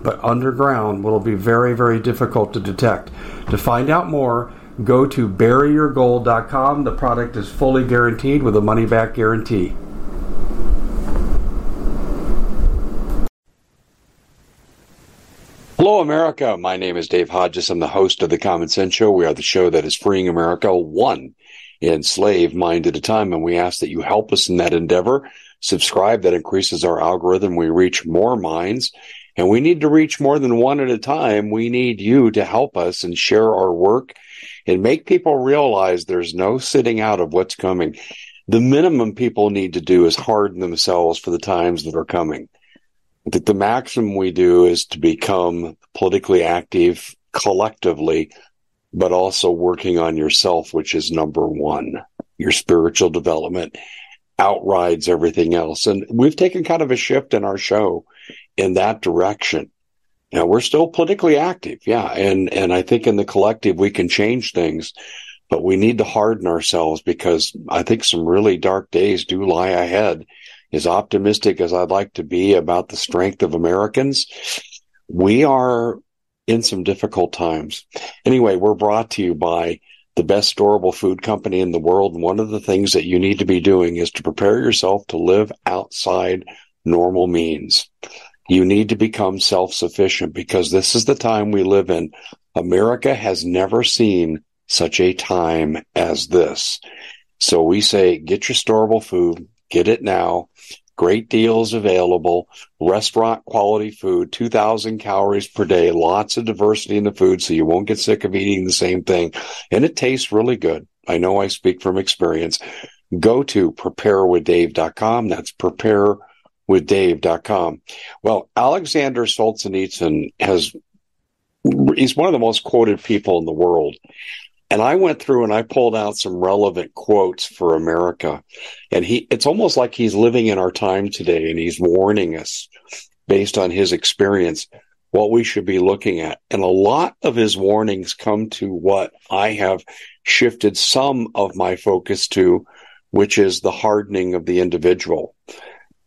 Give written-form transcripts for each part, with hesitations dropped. but underground will be very, very difficult to detect. To find out more, go to buryyourgold.com. The product is fully guaranteed with a money-back guarantee. Hello, America. My name is Dave Hodges. I'm the host of The Common Sense Show. We are the show that is freeing America one enslaved mind at a time, and we ask that you help us in that endeavor. Subscribe. That increases our algorithm. We reach more minds. And we need to reach more than one at a time. We need you to help us and share our work and make people realize there's no sitting out of what's coming. The minimum people need to do is harden themselves for the times that are coming. I think the maximum we do is to become politically active collectively, but also working on yourself, which is number one. Your spiritual development outrides everything else. And we've taken kind of a shift in our show in that direction. Now, we're still politically active, and I think in the collective we can change things, but we need to harden ourselves because I think some really dark days do lie ahead. As optimistic as I'd like to be about the strength of Americans, we are in some difficult times. Anyway, we're brought to you by the best storable food company in the world. And one of the things that you need to be doing is to prepare yourself to live outside normal means. You need to become self-sufficient because this is the time we live in. America has never seen such a time as this. So we say, get your storable food, get it now. Great deals available, restaurant quality food, 2,000 calories per day, lots of diversity in the food so you won't get sick of eating the same thing. And it tastes really good. I know I speak from experience. Go to preparewithdave.com. That's preparewithdave.com. Well, Alexander Solzhenitsyn he's one of the most quoted people in the world. And I went through and I pulled out some relevant quotes for America. And it's almost like he's living in our time today and he's warning us based on his experience what we should be looking at. And a lot of his warnings come to what I have shifted some of my focus to, which is the hardening of the individual.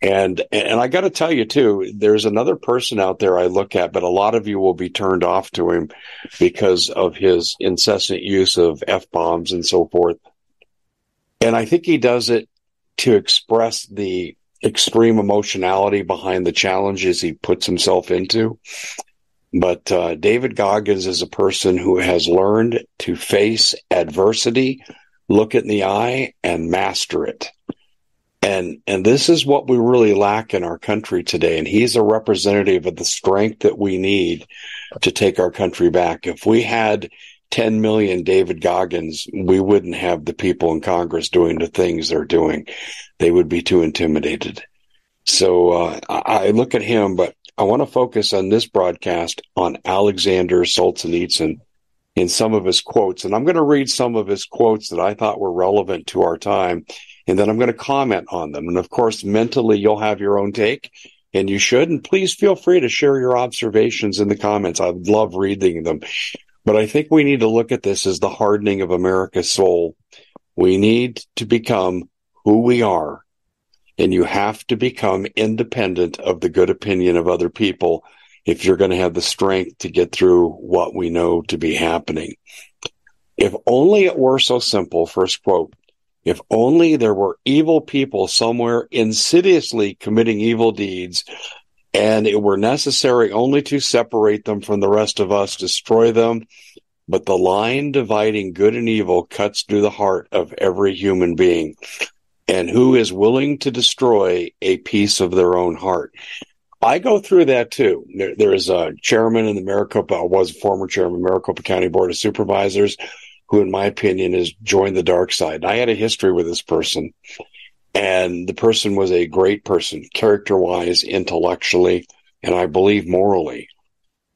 And I got to tell you, too, there's another person out there I look at, but a lot of you will be turned off to him because of his incessant use of F-bombs and so forth. And I think he does it to express the extreme emotionality behind the challenges he puts himself into. But David Goggins is a person who has learned to face adversity, look it in the eye, and master it. And this is what we really lack in our country today. And he's a representative of the strength that we need to take our country back. If we had 10 million David Goggins, we wouldn't have the people in Congress doing the things they're doing. They would be too intimidated. So I look at him, but I want to focus on this broadcast on Alexander Solzhenitsyn in some of his quotes. And I'm going to read some of his quotes that I thought were relevant to our time. And then I'm going to comment on them. And, of course, mentally, you'll have your own take, and you should. And please feel free to share your observations in the comments. I love reading them. But I think we need to look at this as the hardening of America's soul. We need to become who we are, and you have to become independent of the good opinion of other people if you're going to have the strength to get through what we know to be happening. If only it were so simple, first quote. If only there were evil people somewhere insidiously committing evil deeds, and it were necessary only to separate them from the rest of us, destroy them. But the line dividing good and evil cuts through the heart of every human being. and who is willing to destroy a piece of their own heart. I go through that too. There is a chairman in the Maricopa, was a former chairman, Maricopa County Board of Supervisors, who, in my opinion, has joined the dark side. And I had a history with this person, and the person was a great person, character-wise, intellectually, and I believe morally.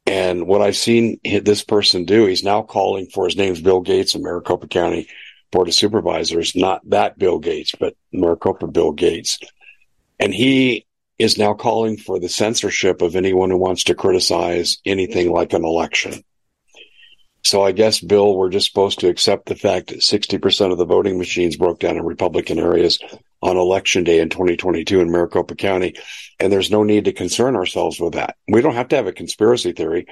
And what I've seen this person do, he's now calling for, his name's Bill Gates in Maricopa County Board of Supervisors, not that Bill Gates, but Maricopa Bill Gates. And he is now calling for the censorship of anyone who wants to criticize anything like an election. So I guess, Bill, we're just supposed to accept the fact that 60% of the voting machines broke down in Republican areas on Election Day in 2022 in Maricopa County, and there's no need to concern ourselves with that. We don't have to have a conspiracy theory.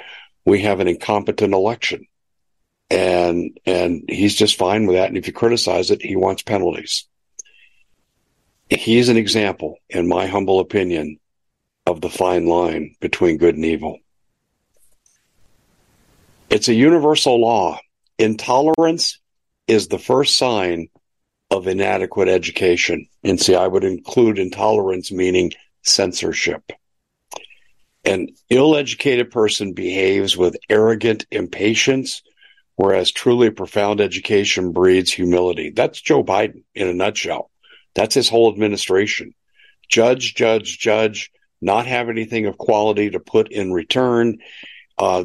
We have an incompetent election, and he's just fine with that, and if you criticize it, he wants penalties. He's an example, in my humble opinion, of the fine line between good and evil. It's a universal law. Intolerance is the first sign of inadequate education. And see, I would include intolerance meaning censorship. An ill-educated person behaves with arrogant impatience, whereas truly profound education breeds humility. That's Joe Biden in a nutshell. That's his whole administration. Judge, judge, judge, not have anything of quality to put in return.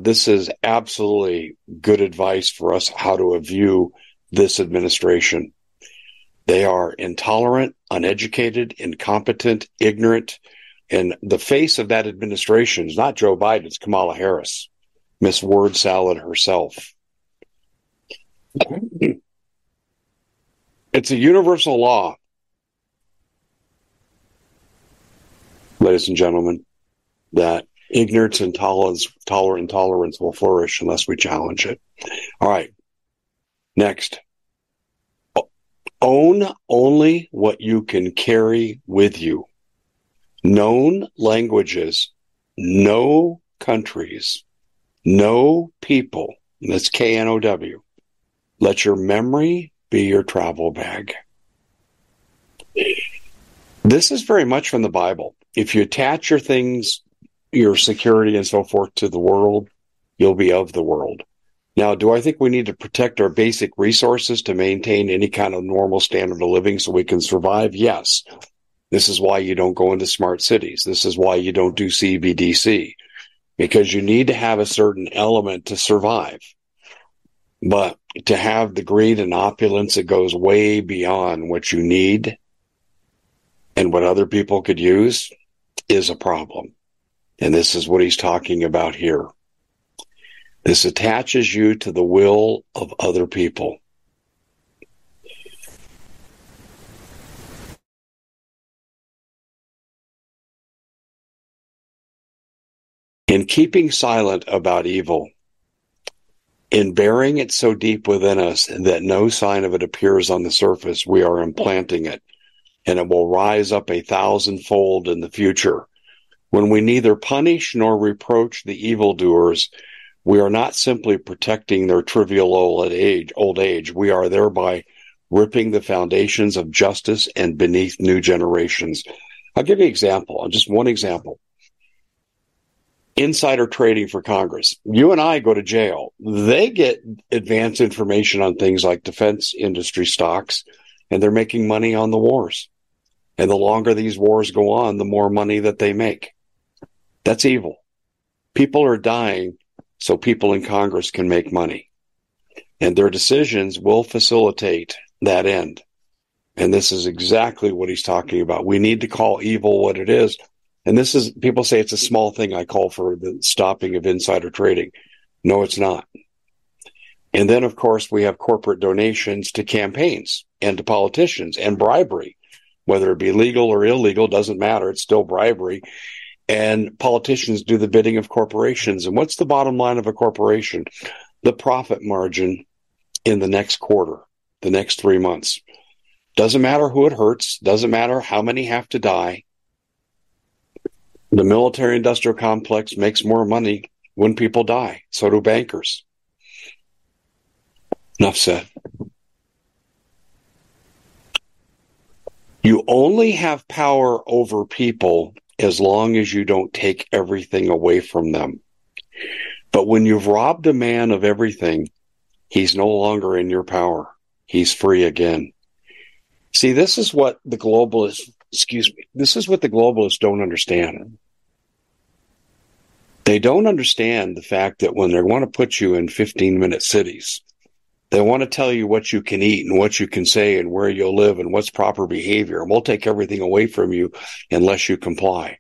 This is absolutely good advice for us how to view this administration. They are intolerant, uneducated, incompetent, ignorant. And the face of that administration is not Joe Biden, it's Kamala Harris, Miss Word Salad herself. It's a universal law, ladies and gentlemen, that ignorance and tolerance will flourish unless we challenge it. All right. Next. Own only what you can carry with you. Known languages, no countries, no people. And that's K-N-O-W. Let your memory be your travel bag. This is very much from the Bible. If you attach your things, your security and so forth to the world, you'll be of the world. Now, do I think we need to protect our basic resources to maintain any kind of normal standard of living so we can survive? Yes. This is why you don't go into smart cities. This is why you don't do CBDC, because you need to have a certain element to survive. But to have the greed and opulence that goes way beyond what you need and what other people could use is a problem. And this is what he's talking about here. This attaches you to the will of other people. In keeping silent about evil, in burying it so deep within us that no sign of it appears on the surface, we are implanting it, and it will rise up 1,000-fold in the future. When we neither punish nor reproach the evildoers, we are not simply protecting their trivial old age. We are thereby ripping the foundations of justice and beneath new generations. I'll give you an example, just one example. Insider trading for Congress. You and I go to jail. They get advanced information on things like defense industry stocks, and they're making money on the wars. And the longer these wars go on, the more money that they make. That's evil. People are dying so people in Congress can make money. And their decisions will facilitate that end. And this is exactly what he's talking about. We need to call evil what it is. And this is, people say it's a small thing. I call for the stopping of insider trading. No, it's not. And then, of course, we have corporate donations to campaigns and to politicians and bribery. Whether it be legal or illegal, doesn't matter. It's still bribery. And politicians do the bidding of corporations. And what's the bottom line of a corporation? The profit margin in the next quarter, the next 3 months. Doesn't matter who it hurts. Doesn't matter how many have to die. The military-industrial complex makes more money when people die. So do bankers. Enough said. You only have power over people as long as you don't take everything away from them. But when you've robbed a man of everything, he's no longer in your power. He's free again. See, this is what the globalists, this is what the globalists don't understand. They don't understand the fact that when they want to put you in 15-minute cities, they want to tell you what you can eat and what you can say and where you'll live and what's proper behavior. And we'll take everything away from you unless you comply.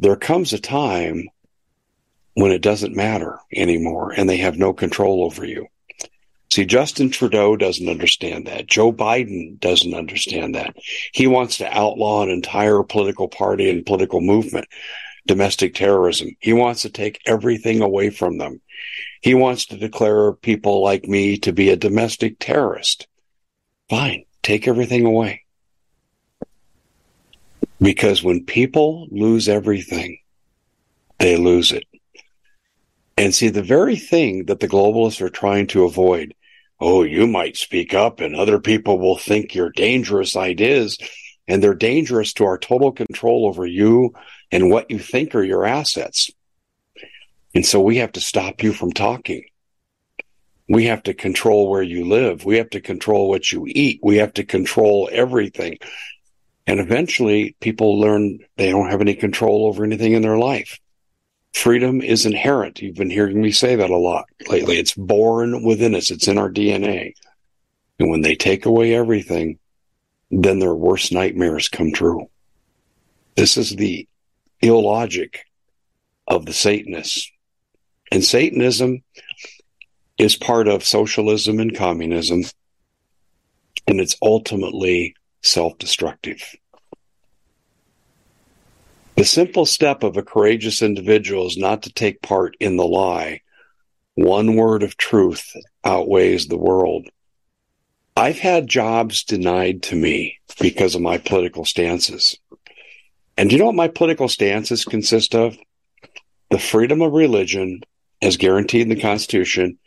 There comes a time when it doesn't matter anymore and they have no control over you. See, Justin Trudeau doesn't understand that. Joe Biden doesn't understand that. He wants to outlaw an entire political party and political movement, domestic terrorism. He wants to take everything away from them. He wants to declare people like me to be a domestic terrorist. Fine, take everything away. Because when people lose everything, they lose it. And see, the very thing that the globalists are trying to avoid, oh, you might speak up and other people will think you're dangerous ideas, and they're dangerous to our total control over you and what you think are your assets. And so we have to stop you from talking. We have to control where you live. We have to control what you eat. We have to control everything. And eventually people learn they don't have any control over anything in their life. Freedom is inherent. You've been hearing me say that a lot lately. It's born within us. It's in our DNA. And when they take away everything, then their worst nightmares come true. This is the illogic of the Satanists. And Satanism is part of socialism and communism, and it's ultimately self-destructive. The simple step of a courageous individual is not to take part in the lie. One word of truth outweighs the world. I've had jobs denied to me because of my political stances. And do you know what my political stances consist of? The freedom of religion, as guaranteed in the Constitution,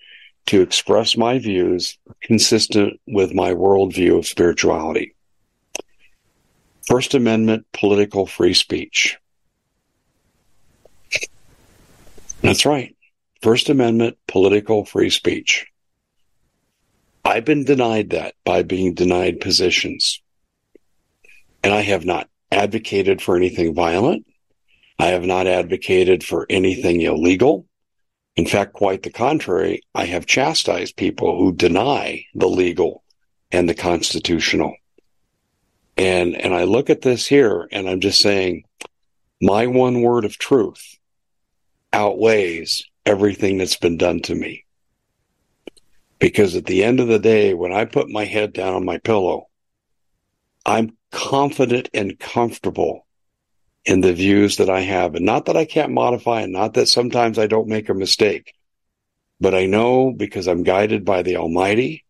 to express my views consistent with my worldview of spirituality. First Amendment, political free speech. That's right. First Amendment, political free speech. I've been denied that by being denied positions. And I have not advocated for anything violent. I have not advocated for anything illegal. In fact, quite the contrary, I have chastised people who deny the legal and the constitutional. And I look at this here, and I'm just saying, my one word of truth outweighs everything that's been done to me. Because at the end of the day, when I put my head down on my pillow, I'm confident and comfortable in the views that I have. And not that I can't modify, and not that sometimes I don't make a mistake. But I know, because I'm guided by the Almighty,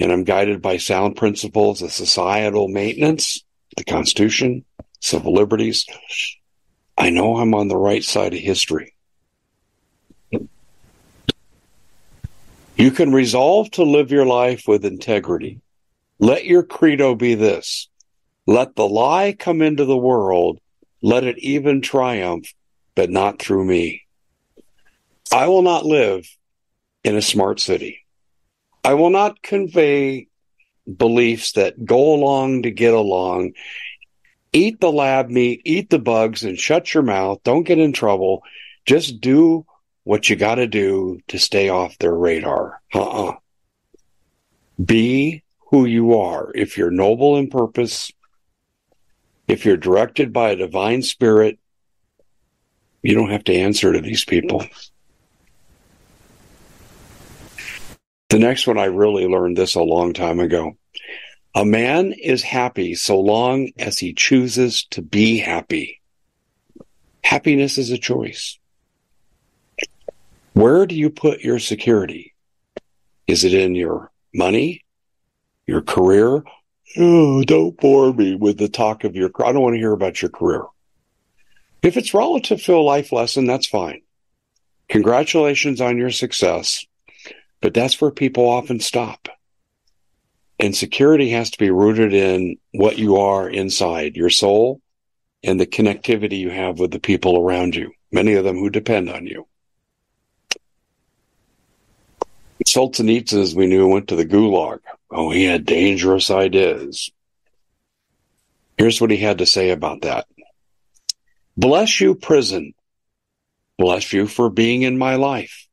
and I'm guided by sound principles of societal maintenance, the Constitution, civil liberties. I know I'm on the right side of history. You can resolve to live your life with integrity. Let your credo be this. Let the lie come into the world. Let it even triumph, but not through me. I will not live in a smart city. I will not convey beliefs that go along to get along, eat the lab meat, eat the bugs, and shut your mouth. Don't get in trouble. Just do what you got to do to stay off their radar. Be who you are. If you're noble in purpose, if you're directed by a divine spirit, you don't have to answer to these people. The next one, I really learned this a long time ago. A man is happy so long as he chooses to be happy. Happiness is a choice. Where do you put your security? Is it in your money, your career? Oh, don't bore me with the talk of your career. I don't want to hear about your career. If it's relative to a life lesson, that's fine. Congratulations on your success. But that's where people often stop. And security has to be rooted in what you are inside, your soul, and the connectivity you have with the people around you, many of them who depend on you. Solzhenitsyn, as we knew, went to the gulag. Oh, he had dangerous ideas. Here's what he had to say about that. Bless you, prison. Bless you for being in my life.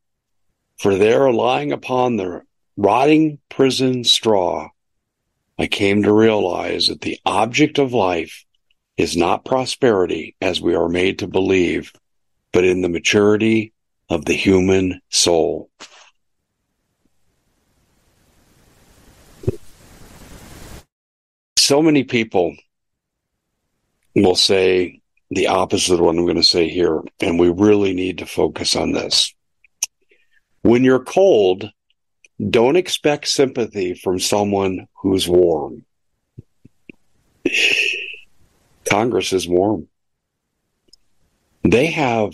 For there, lying upon the rotting prison straw, I came to realize that the object of life is not prosperity, as we are made to believe, but in the maturity of the human soul. So many people will say the opposite of what I'm going to say here, and we really need to focus on this. When you're cold, don't expect sympathy from someone who's warm. Congress is warm. They have...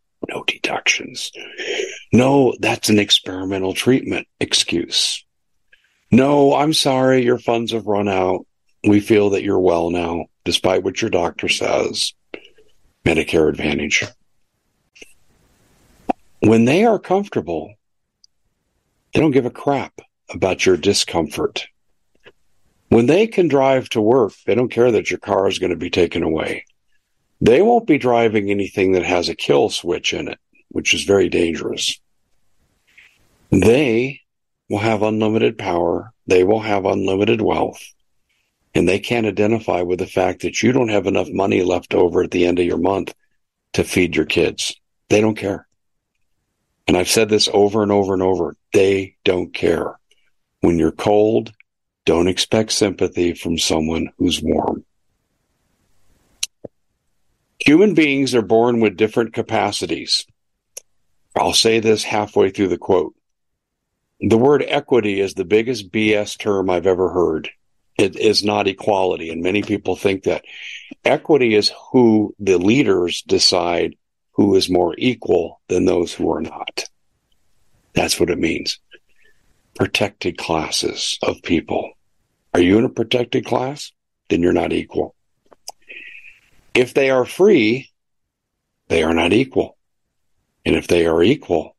No deductions. No, that's an experimental treatment excuse. No, I'm sorry, your funds have run out. We feel that you're well now, despite what your doctor says. Medicare Advantage. When they are comfortable, they don't give a crap about your discomfort. When they can drive to work, they don't care that your car is going to be taken away. They won't be driving anything that has a kill switch in it, which is very dangerous. They will have unlimited power. They will have unlimited wealth. and they can't identify with the fact that you don't have enough money left over at the end of your month to feed your kids. They don't care. And I've said this over and over and over. They don't care. When you're cold, don't expect sympathy from someone who's warm. Human beings are born with different capacities. I'll say this halfway through the quote. The word equity is the biggest BS term I've ever heard. It is not equality, and many people think that. Equity is who the leaders decide who is more equal than those who are not. That's what it means. Protected classes of people. Are you in a protected class? Then you're not equal. If they are free, they are not equal. And if they are equal,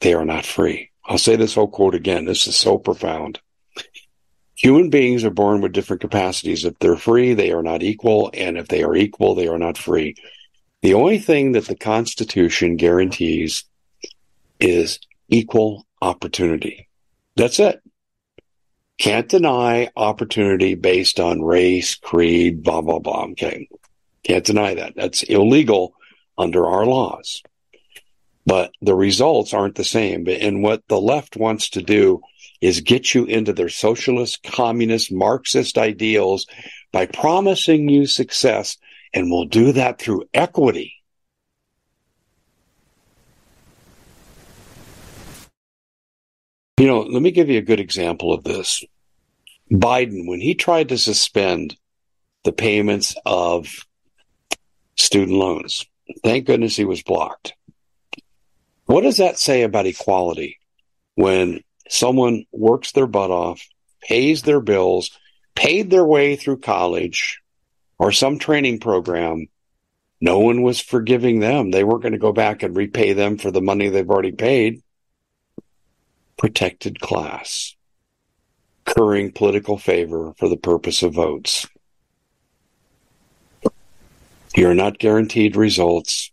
they are not free. I'll say this whole quote again. This is so profound. Human beings are born with different capacities. If they're free, they are not equal. And if they are equal, they are not free. The only thing that the Constitution guarantees is equal opportunity. That's it. Can't deny opportunity based on race, creed, blah, blah, blah. Okay. Can't deny that. That's illegal under our laws. But the results aren't the same. And what the left wants to do is get you into their socialist, communist, Marxist ideals by promising you success, and we'll do that through equity. You know, let me give you a good example of this. Biden, when he tried to suspend the payments of student loans, thank goodness he was blocked. What does that say about equality when someone works their butt off, pays their bills, paid their way through college or some training program? No one was forgiving them. They weren't going to go back and repay them for the money they've already paid. Protected class, currying political favor for the purpose of votes. You're not guaranteed results.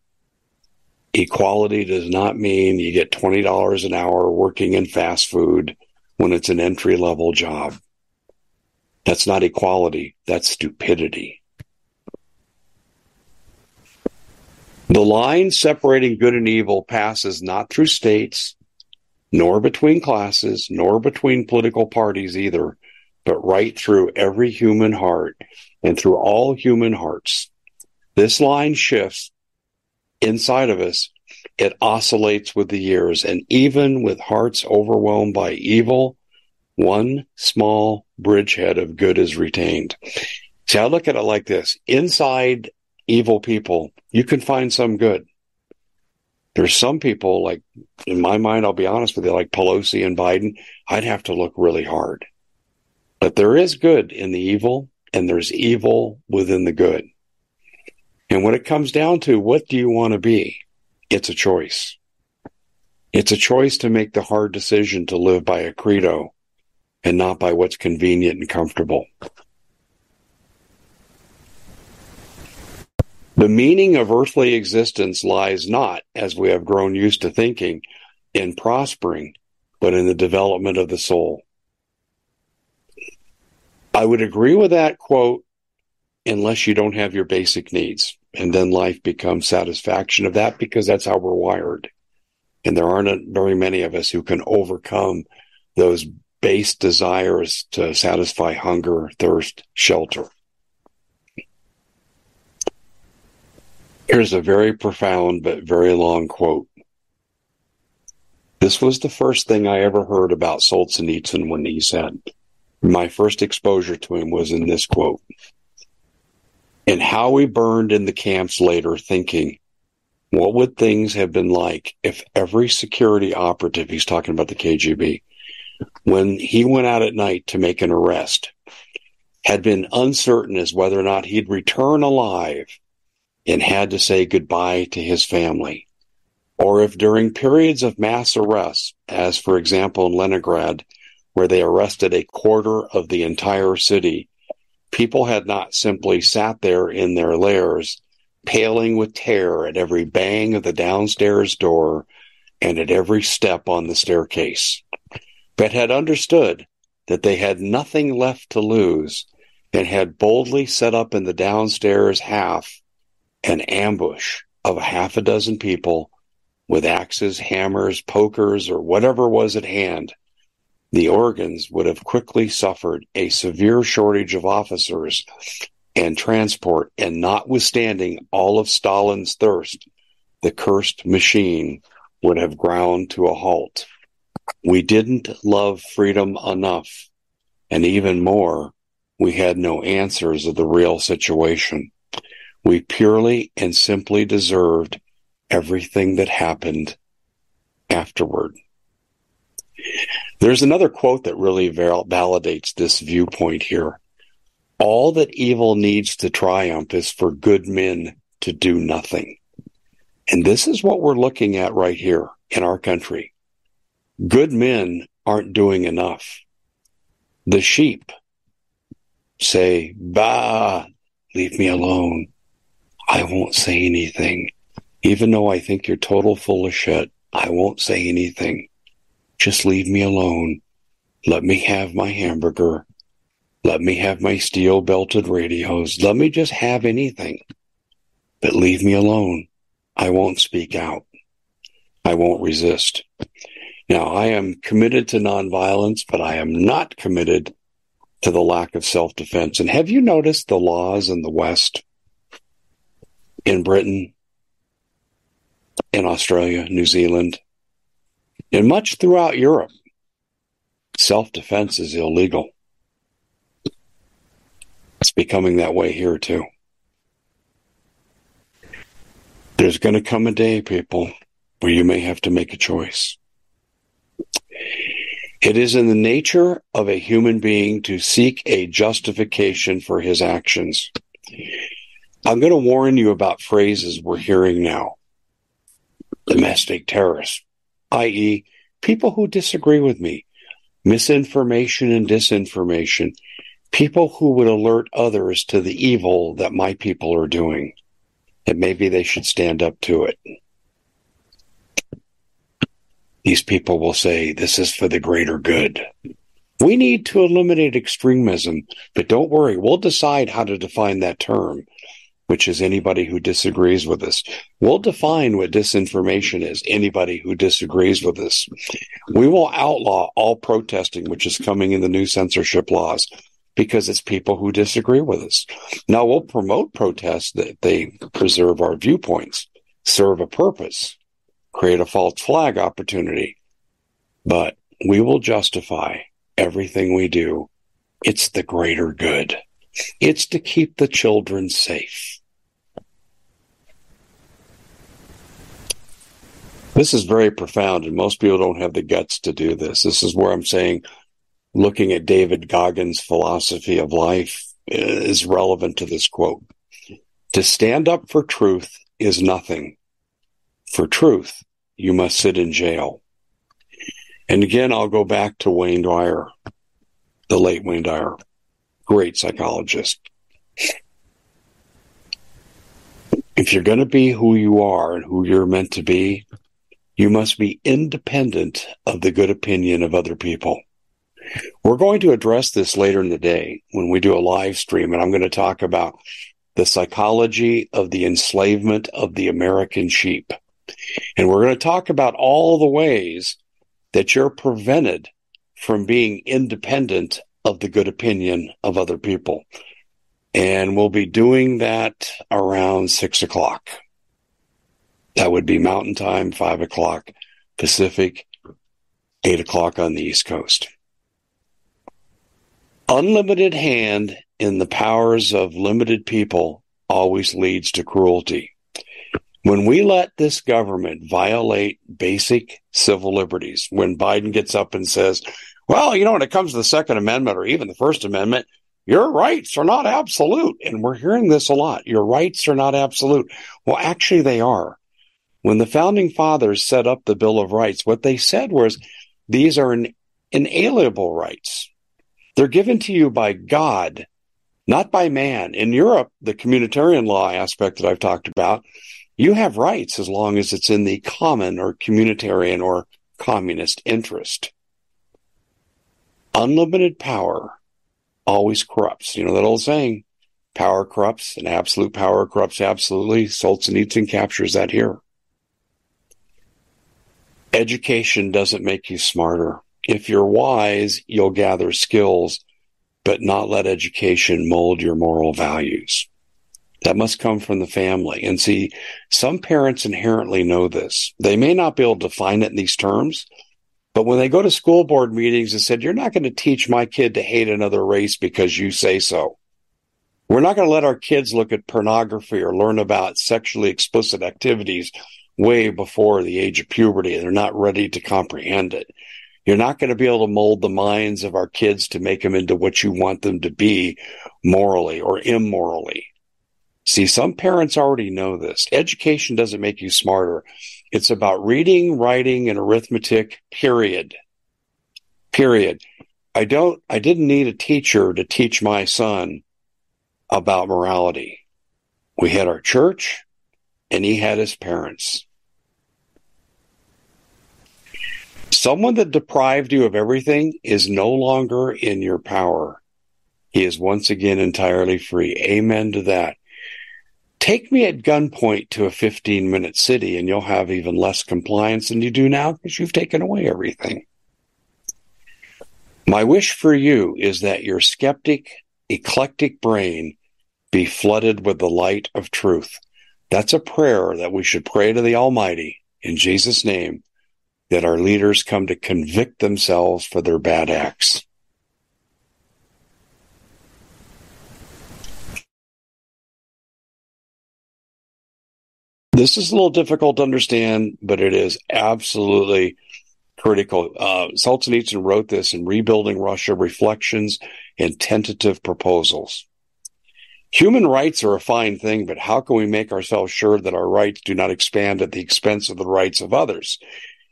Equality does not mean you get $20 an hour working in fast food when it's an entry-level job. That's not equality. That's stupidity. The line separating good and evil passes not through states, nor between classes, nor between political parties either, but right through every human heart and through all human hearts. This line shifts inside of us. It oscillates with the years, and even with hearts overwhelmed by evil, one small bridgehead of good is retained. See, I look at it like this. Inside evil people, you can find some good. There's some people, like, in my mind, I'll be honest with you, like Pelosi and Biden, I'd have to look really hard. But there is good in the evil, and there's evil within the good. And when it comes down to what do you want to be, it's a choice. It's a choice to make the hard decision to live by a credo and not by what's convenient and comfortable. The meaning of earthly existence lies not, as we have grown used to thinking, in prospering, but in the development of the soul. I would agree with that quote, unless you don't have your basic needs. And then life becomes satisfaction of that, because that's how we're wired. And there aren't very many of us who can overcome those base desires to satisfy hunger, thirst, shelter. Here's a very profound but very long quote. This was the first thing I ever heard about Solzhenitsyn when he said. My first exposure to him was in this quote. And how we burned in the camps later thinking, what would things have been like if every security operative, he's talking about the KGB, when he went out at night to make an arrest, had been uncertain as whether or not he'd return alive and had to say goodbye to his family. Or if during periods of mass arrests, as for example in Leningrad, where they arrested a quarter of the entire city, people had not simply sat there in their lairs, paling with terror at every bang of the downstairs door and at every step on the staircase, but had understood that they had nothing left to lose that had boldly set up in the downstairs half an ambush of half a dozen people with axes, hammers, pokers, or whatever was at hand. The organs would have quickly suffered a severe shortage of officers and transport, and notwithstanding all of Stalin's thirst, the cursed machine would have ground to a halt. We didn't love freedom enough, and even more, we had no answers of the real situation. We purely and simply deserved everything that happened afterward. There's another quote that really validates this viewpoint here. All that evil needs to triumph is for good men to do nothing. And this is what we're looking at right here in our country. Good men aren't doing enough. The sheep say, bah, leave me alone. I won't say anything. Even though I think you're total full of shit, I won't say anything. Just leave me alone. Let me have my hamburger. Let me have my steel-belted radios. Let me just have anything. But leave me alone. I won't speak out. I won't resist. Now, I am committed to nonviolence, but I am not committed to the lack of self-defense. And have you noticed the laws in the West, in Britain, in Australia, New Zealand, and much throughout Europe? Self-defense is illegal. It's becoming that way here, too. There's going to come a day, people, where you may have to make a choice. It is in the nature of a human being to seek a justification for his actions. I'm going to warn you about phrases we're hearing now. Domestic terrorists, i.e., people who disagree with me, misinformation and disinformation, people who would alert others to the evil that my people are doing, and maybe they should stand up to it. These people will say, this is for the greater good. We need to eliminate extremism, but don't worry, we'll decide how to define that term, which is anybody who disagrees with us. We'll define what disinformation is, anybody who disagrees with us. We will outlaw all protesting, which is coming in the new censorship laws, because it's people who disagree with us. Now, we'll promote protests that they preserve our viewpoints, serve a purpose, create a false flag opportunity. But we will justify everything we do. It's the greater good. It's to keep the children safe. This is very profound, and most people don't have the guts to do this. This is where I'm saying looking at David Goggins' philosophy of life is relevant to this quote. To stand up for truth is nothing. For truth, you must sit in jail. And again, I'll go back to Wayne Dyer, the late Wayne Dyer, great psychologist. If you're going to be who you are and who you're meant to be, you must be independent of the good opinion of other people. We're going to address this later in the day when we do a live stream, and I'm going to talk about the psychology of the enslavement of the American sheep. And we're going to talk about all the ways that you're prevented from being independent of the good opinion of other people. And we'll be doing that around 6 o'clock. That would be Mountain Time, 5 o'clock Pacific, 8 o'clock on the East Coast. Unlimited hand in the powers of limited people always leads to cruelty. When we let this government violate basic civil liberties, when Biden gets up and says, well, you know, when it comes to the Second Amendment or even the First Amendment, your rights are not absolute. And we're hearing this a lot. Your rights are not absolute. Well, actually, they are. When the Founding Fathers set up the Bill of Rights, what they said was these are inalienable rights. They're given to you by God, not by man. In Europe, the communitarian law aspect that I've talked about, you have rights as long as it's in the common or communitarian or communist interest. Unlimited power always corrupts. You know that old saying, power corrupts, and absolute power corrupts absolutely. Solzhenitsyn captures that here. Education doesn't make you smarter. If you're wise, you'll gather skills, but not let education mold your moral values. That must come from the family. And see, some parents inherently know this. They may not be able to define it in these terms, but when they go to school board meetings and said, you're not going to teach my kid to hate another race because you say so. We're not going to let our kids look at pornography or learn about sexually explicit activities way before the age of puberty. They're not ready to comprehend it. You're not going to be able to mold the minds of our kids to make them into what you want them to be morally or immorally. See, some parents already know this. Education doesn't make you smarter. It's about reading, writing, and arithmetic, period. I didn't need a teacher to teach my son about morality. We had our church, and he had his parents. Someone that deprived you of everything is no longer in your power. He is once again entirely free. Amen to that. Take me at gunpoint to a 15-minute city, and you'll have even less compliance than you do now because you've taken away everything. My wish for you is that your skeptic, eclectic brain be flooded with the light of truth. That's a prayer that we should pray to the Almighty in Jesus' name, that our leaders come to convict themselves for their bad acts. This is a little difficult to understand, but it is absolutely critical. Solzhenitsyn wrote this in Rebuilding Russia, Reflections and Tentative Proposals. Human rights are a fine thing, but how can we make ourselves sure that our rights do not expand at the expense of the rights of others?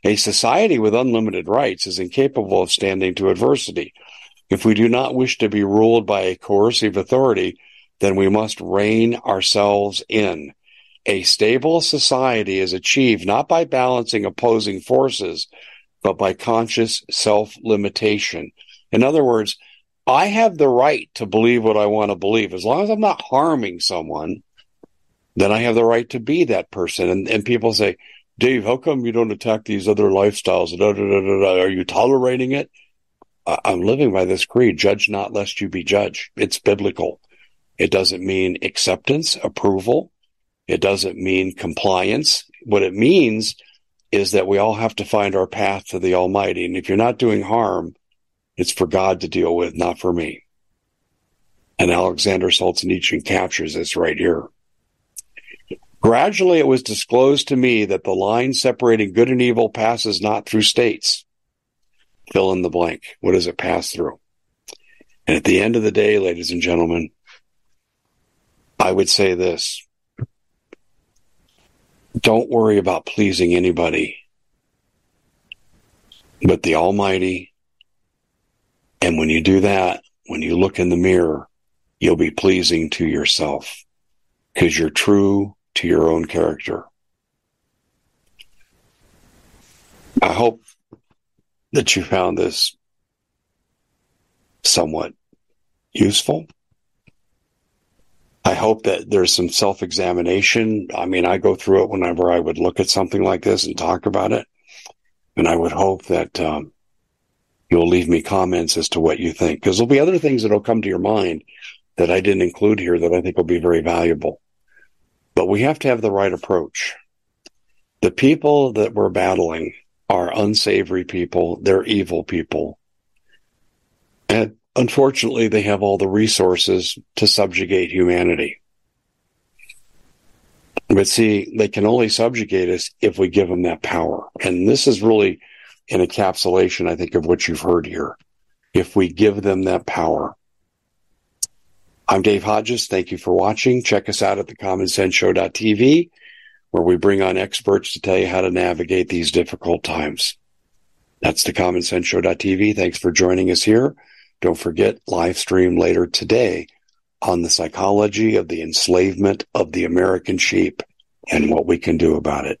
A society with unlimited rights is incapable of standing to adversity. If we do not wish to be ruled by a coercive authority, then we must rein ourselves in. A stable society is achieved not by balancing opposing forces, but by conscious self-limitation. In other words, I have the right to believe what I want to believe. As long as I'm not harming someone, then I have the right to be that person. And people say, Dave, how come you don't attack these other lifestyles? Are you tolerating it? I'm living by this creed, judge not lest you be judged. It's biblical. It doesn't mean acceptance, approval. It doesn't mean compliance. What it means is that we all have to find our path to the Almighty. And if you're not doing harm, it's for God to deal with, not for me. And Alexander Solzhenitsyn captures this right here. Gradually, it was disclosed to me that the line separating good and evil passes not through states. Fill in the blank. What does it pass through? And at the end of the day, ladies and gentlemen, I would say this. Don't worry about pleasing anybody but the Almighty. And when you do that, when you look in the mirror, you'll be pleasing to yourself because you're true to your own character. I hope that you found this somewhat useful. I hope that there's some self-examination. I mean, I go through it whenever I would look at something like this and talk about it. And I would hope that you'll leave me comments as to what you think, because there'll be other things that'll come to your mind that I didn't include here that I think will be very valuable. But we have to have the right approach. The people that we're battling are unsavory people. They're evil people. And unfortunately, they have all the resources to subjugate humanity. But see, they can only subjugate us if we give them that power. And this is really an encapsulation, I think, of what you've heard here. If we give them that power. I'm Dave Hodges. Thank you for watching. Check us out at thecommonsenseshow.tv, where we bring on experts to tell you how to navigate these difficult times. That's thecommonsenseshow.tv. Thanks for joining us here. Don't forget, live stream later today on the psychology of the enslavement of the American sheep and what we can do about it.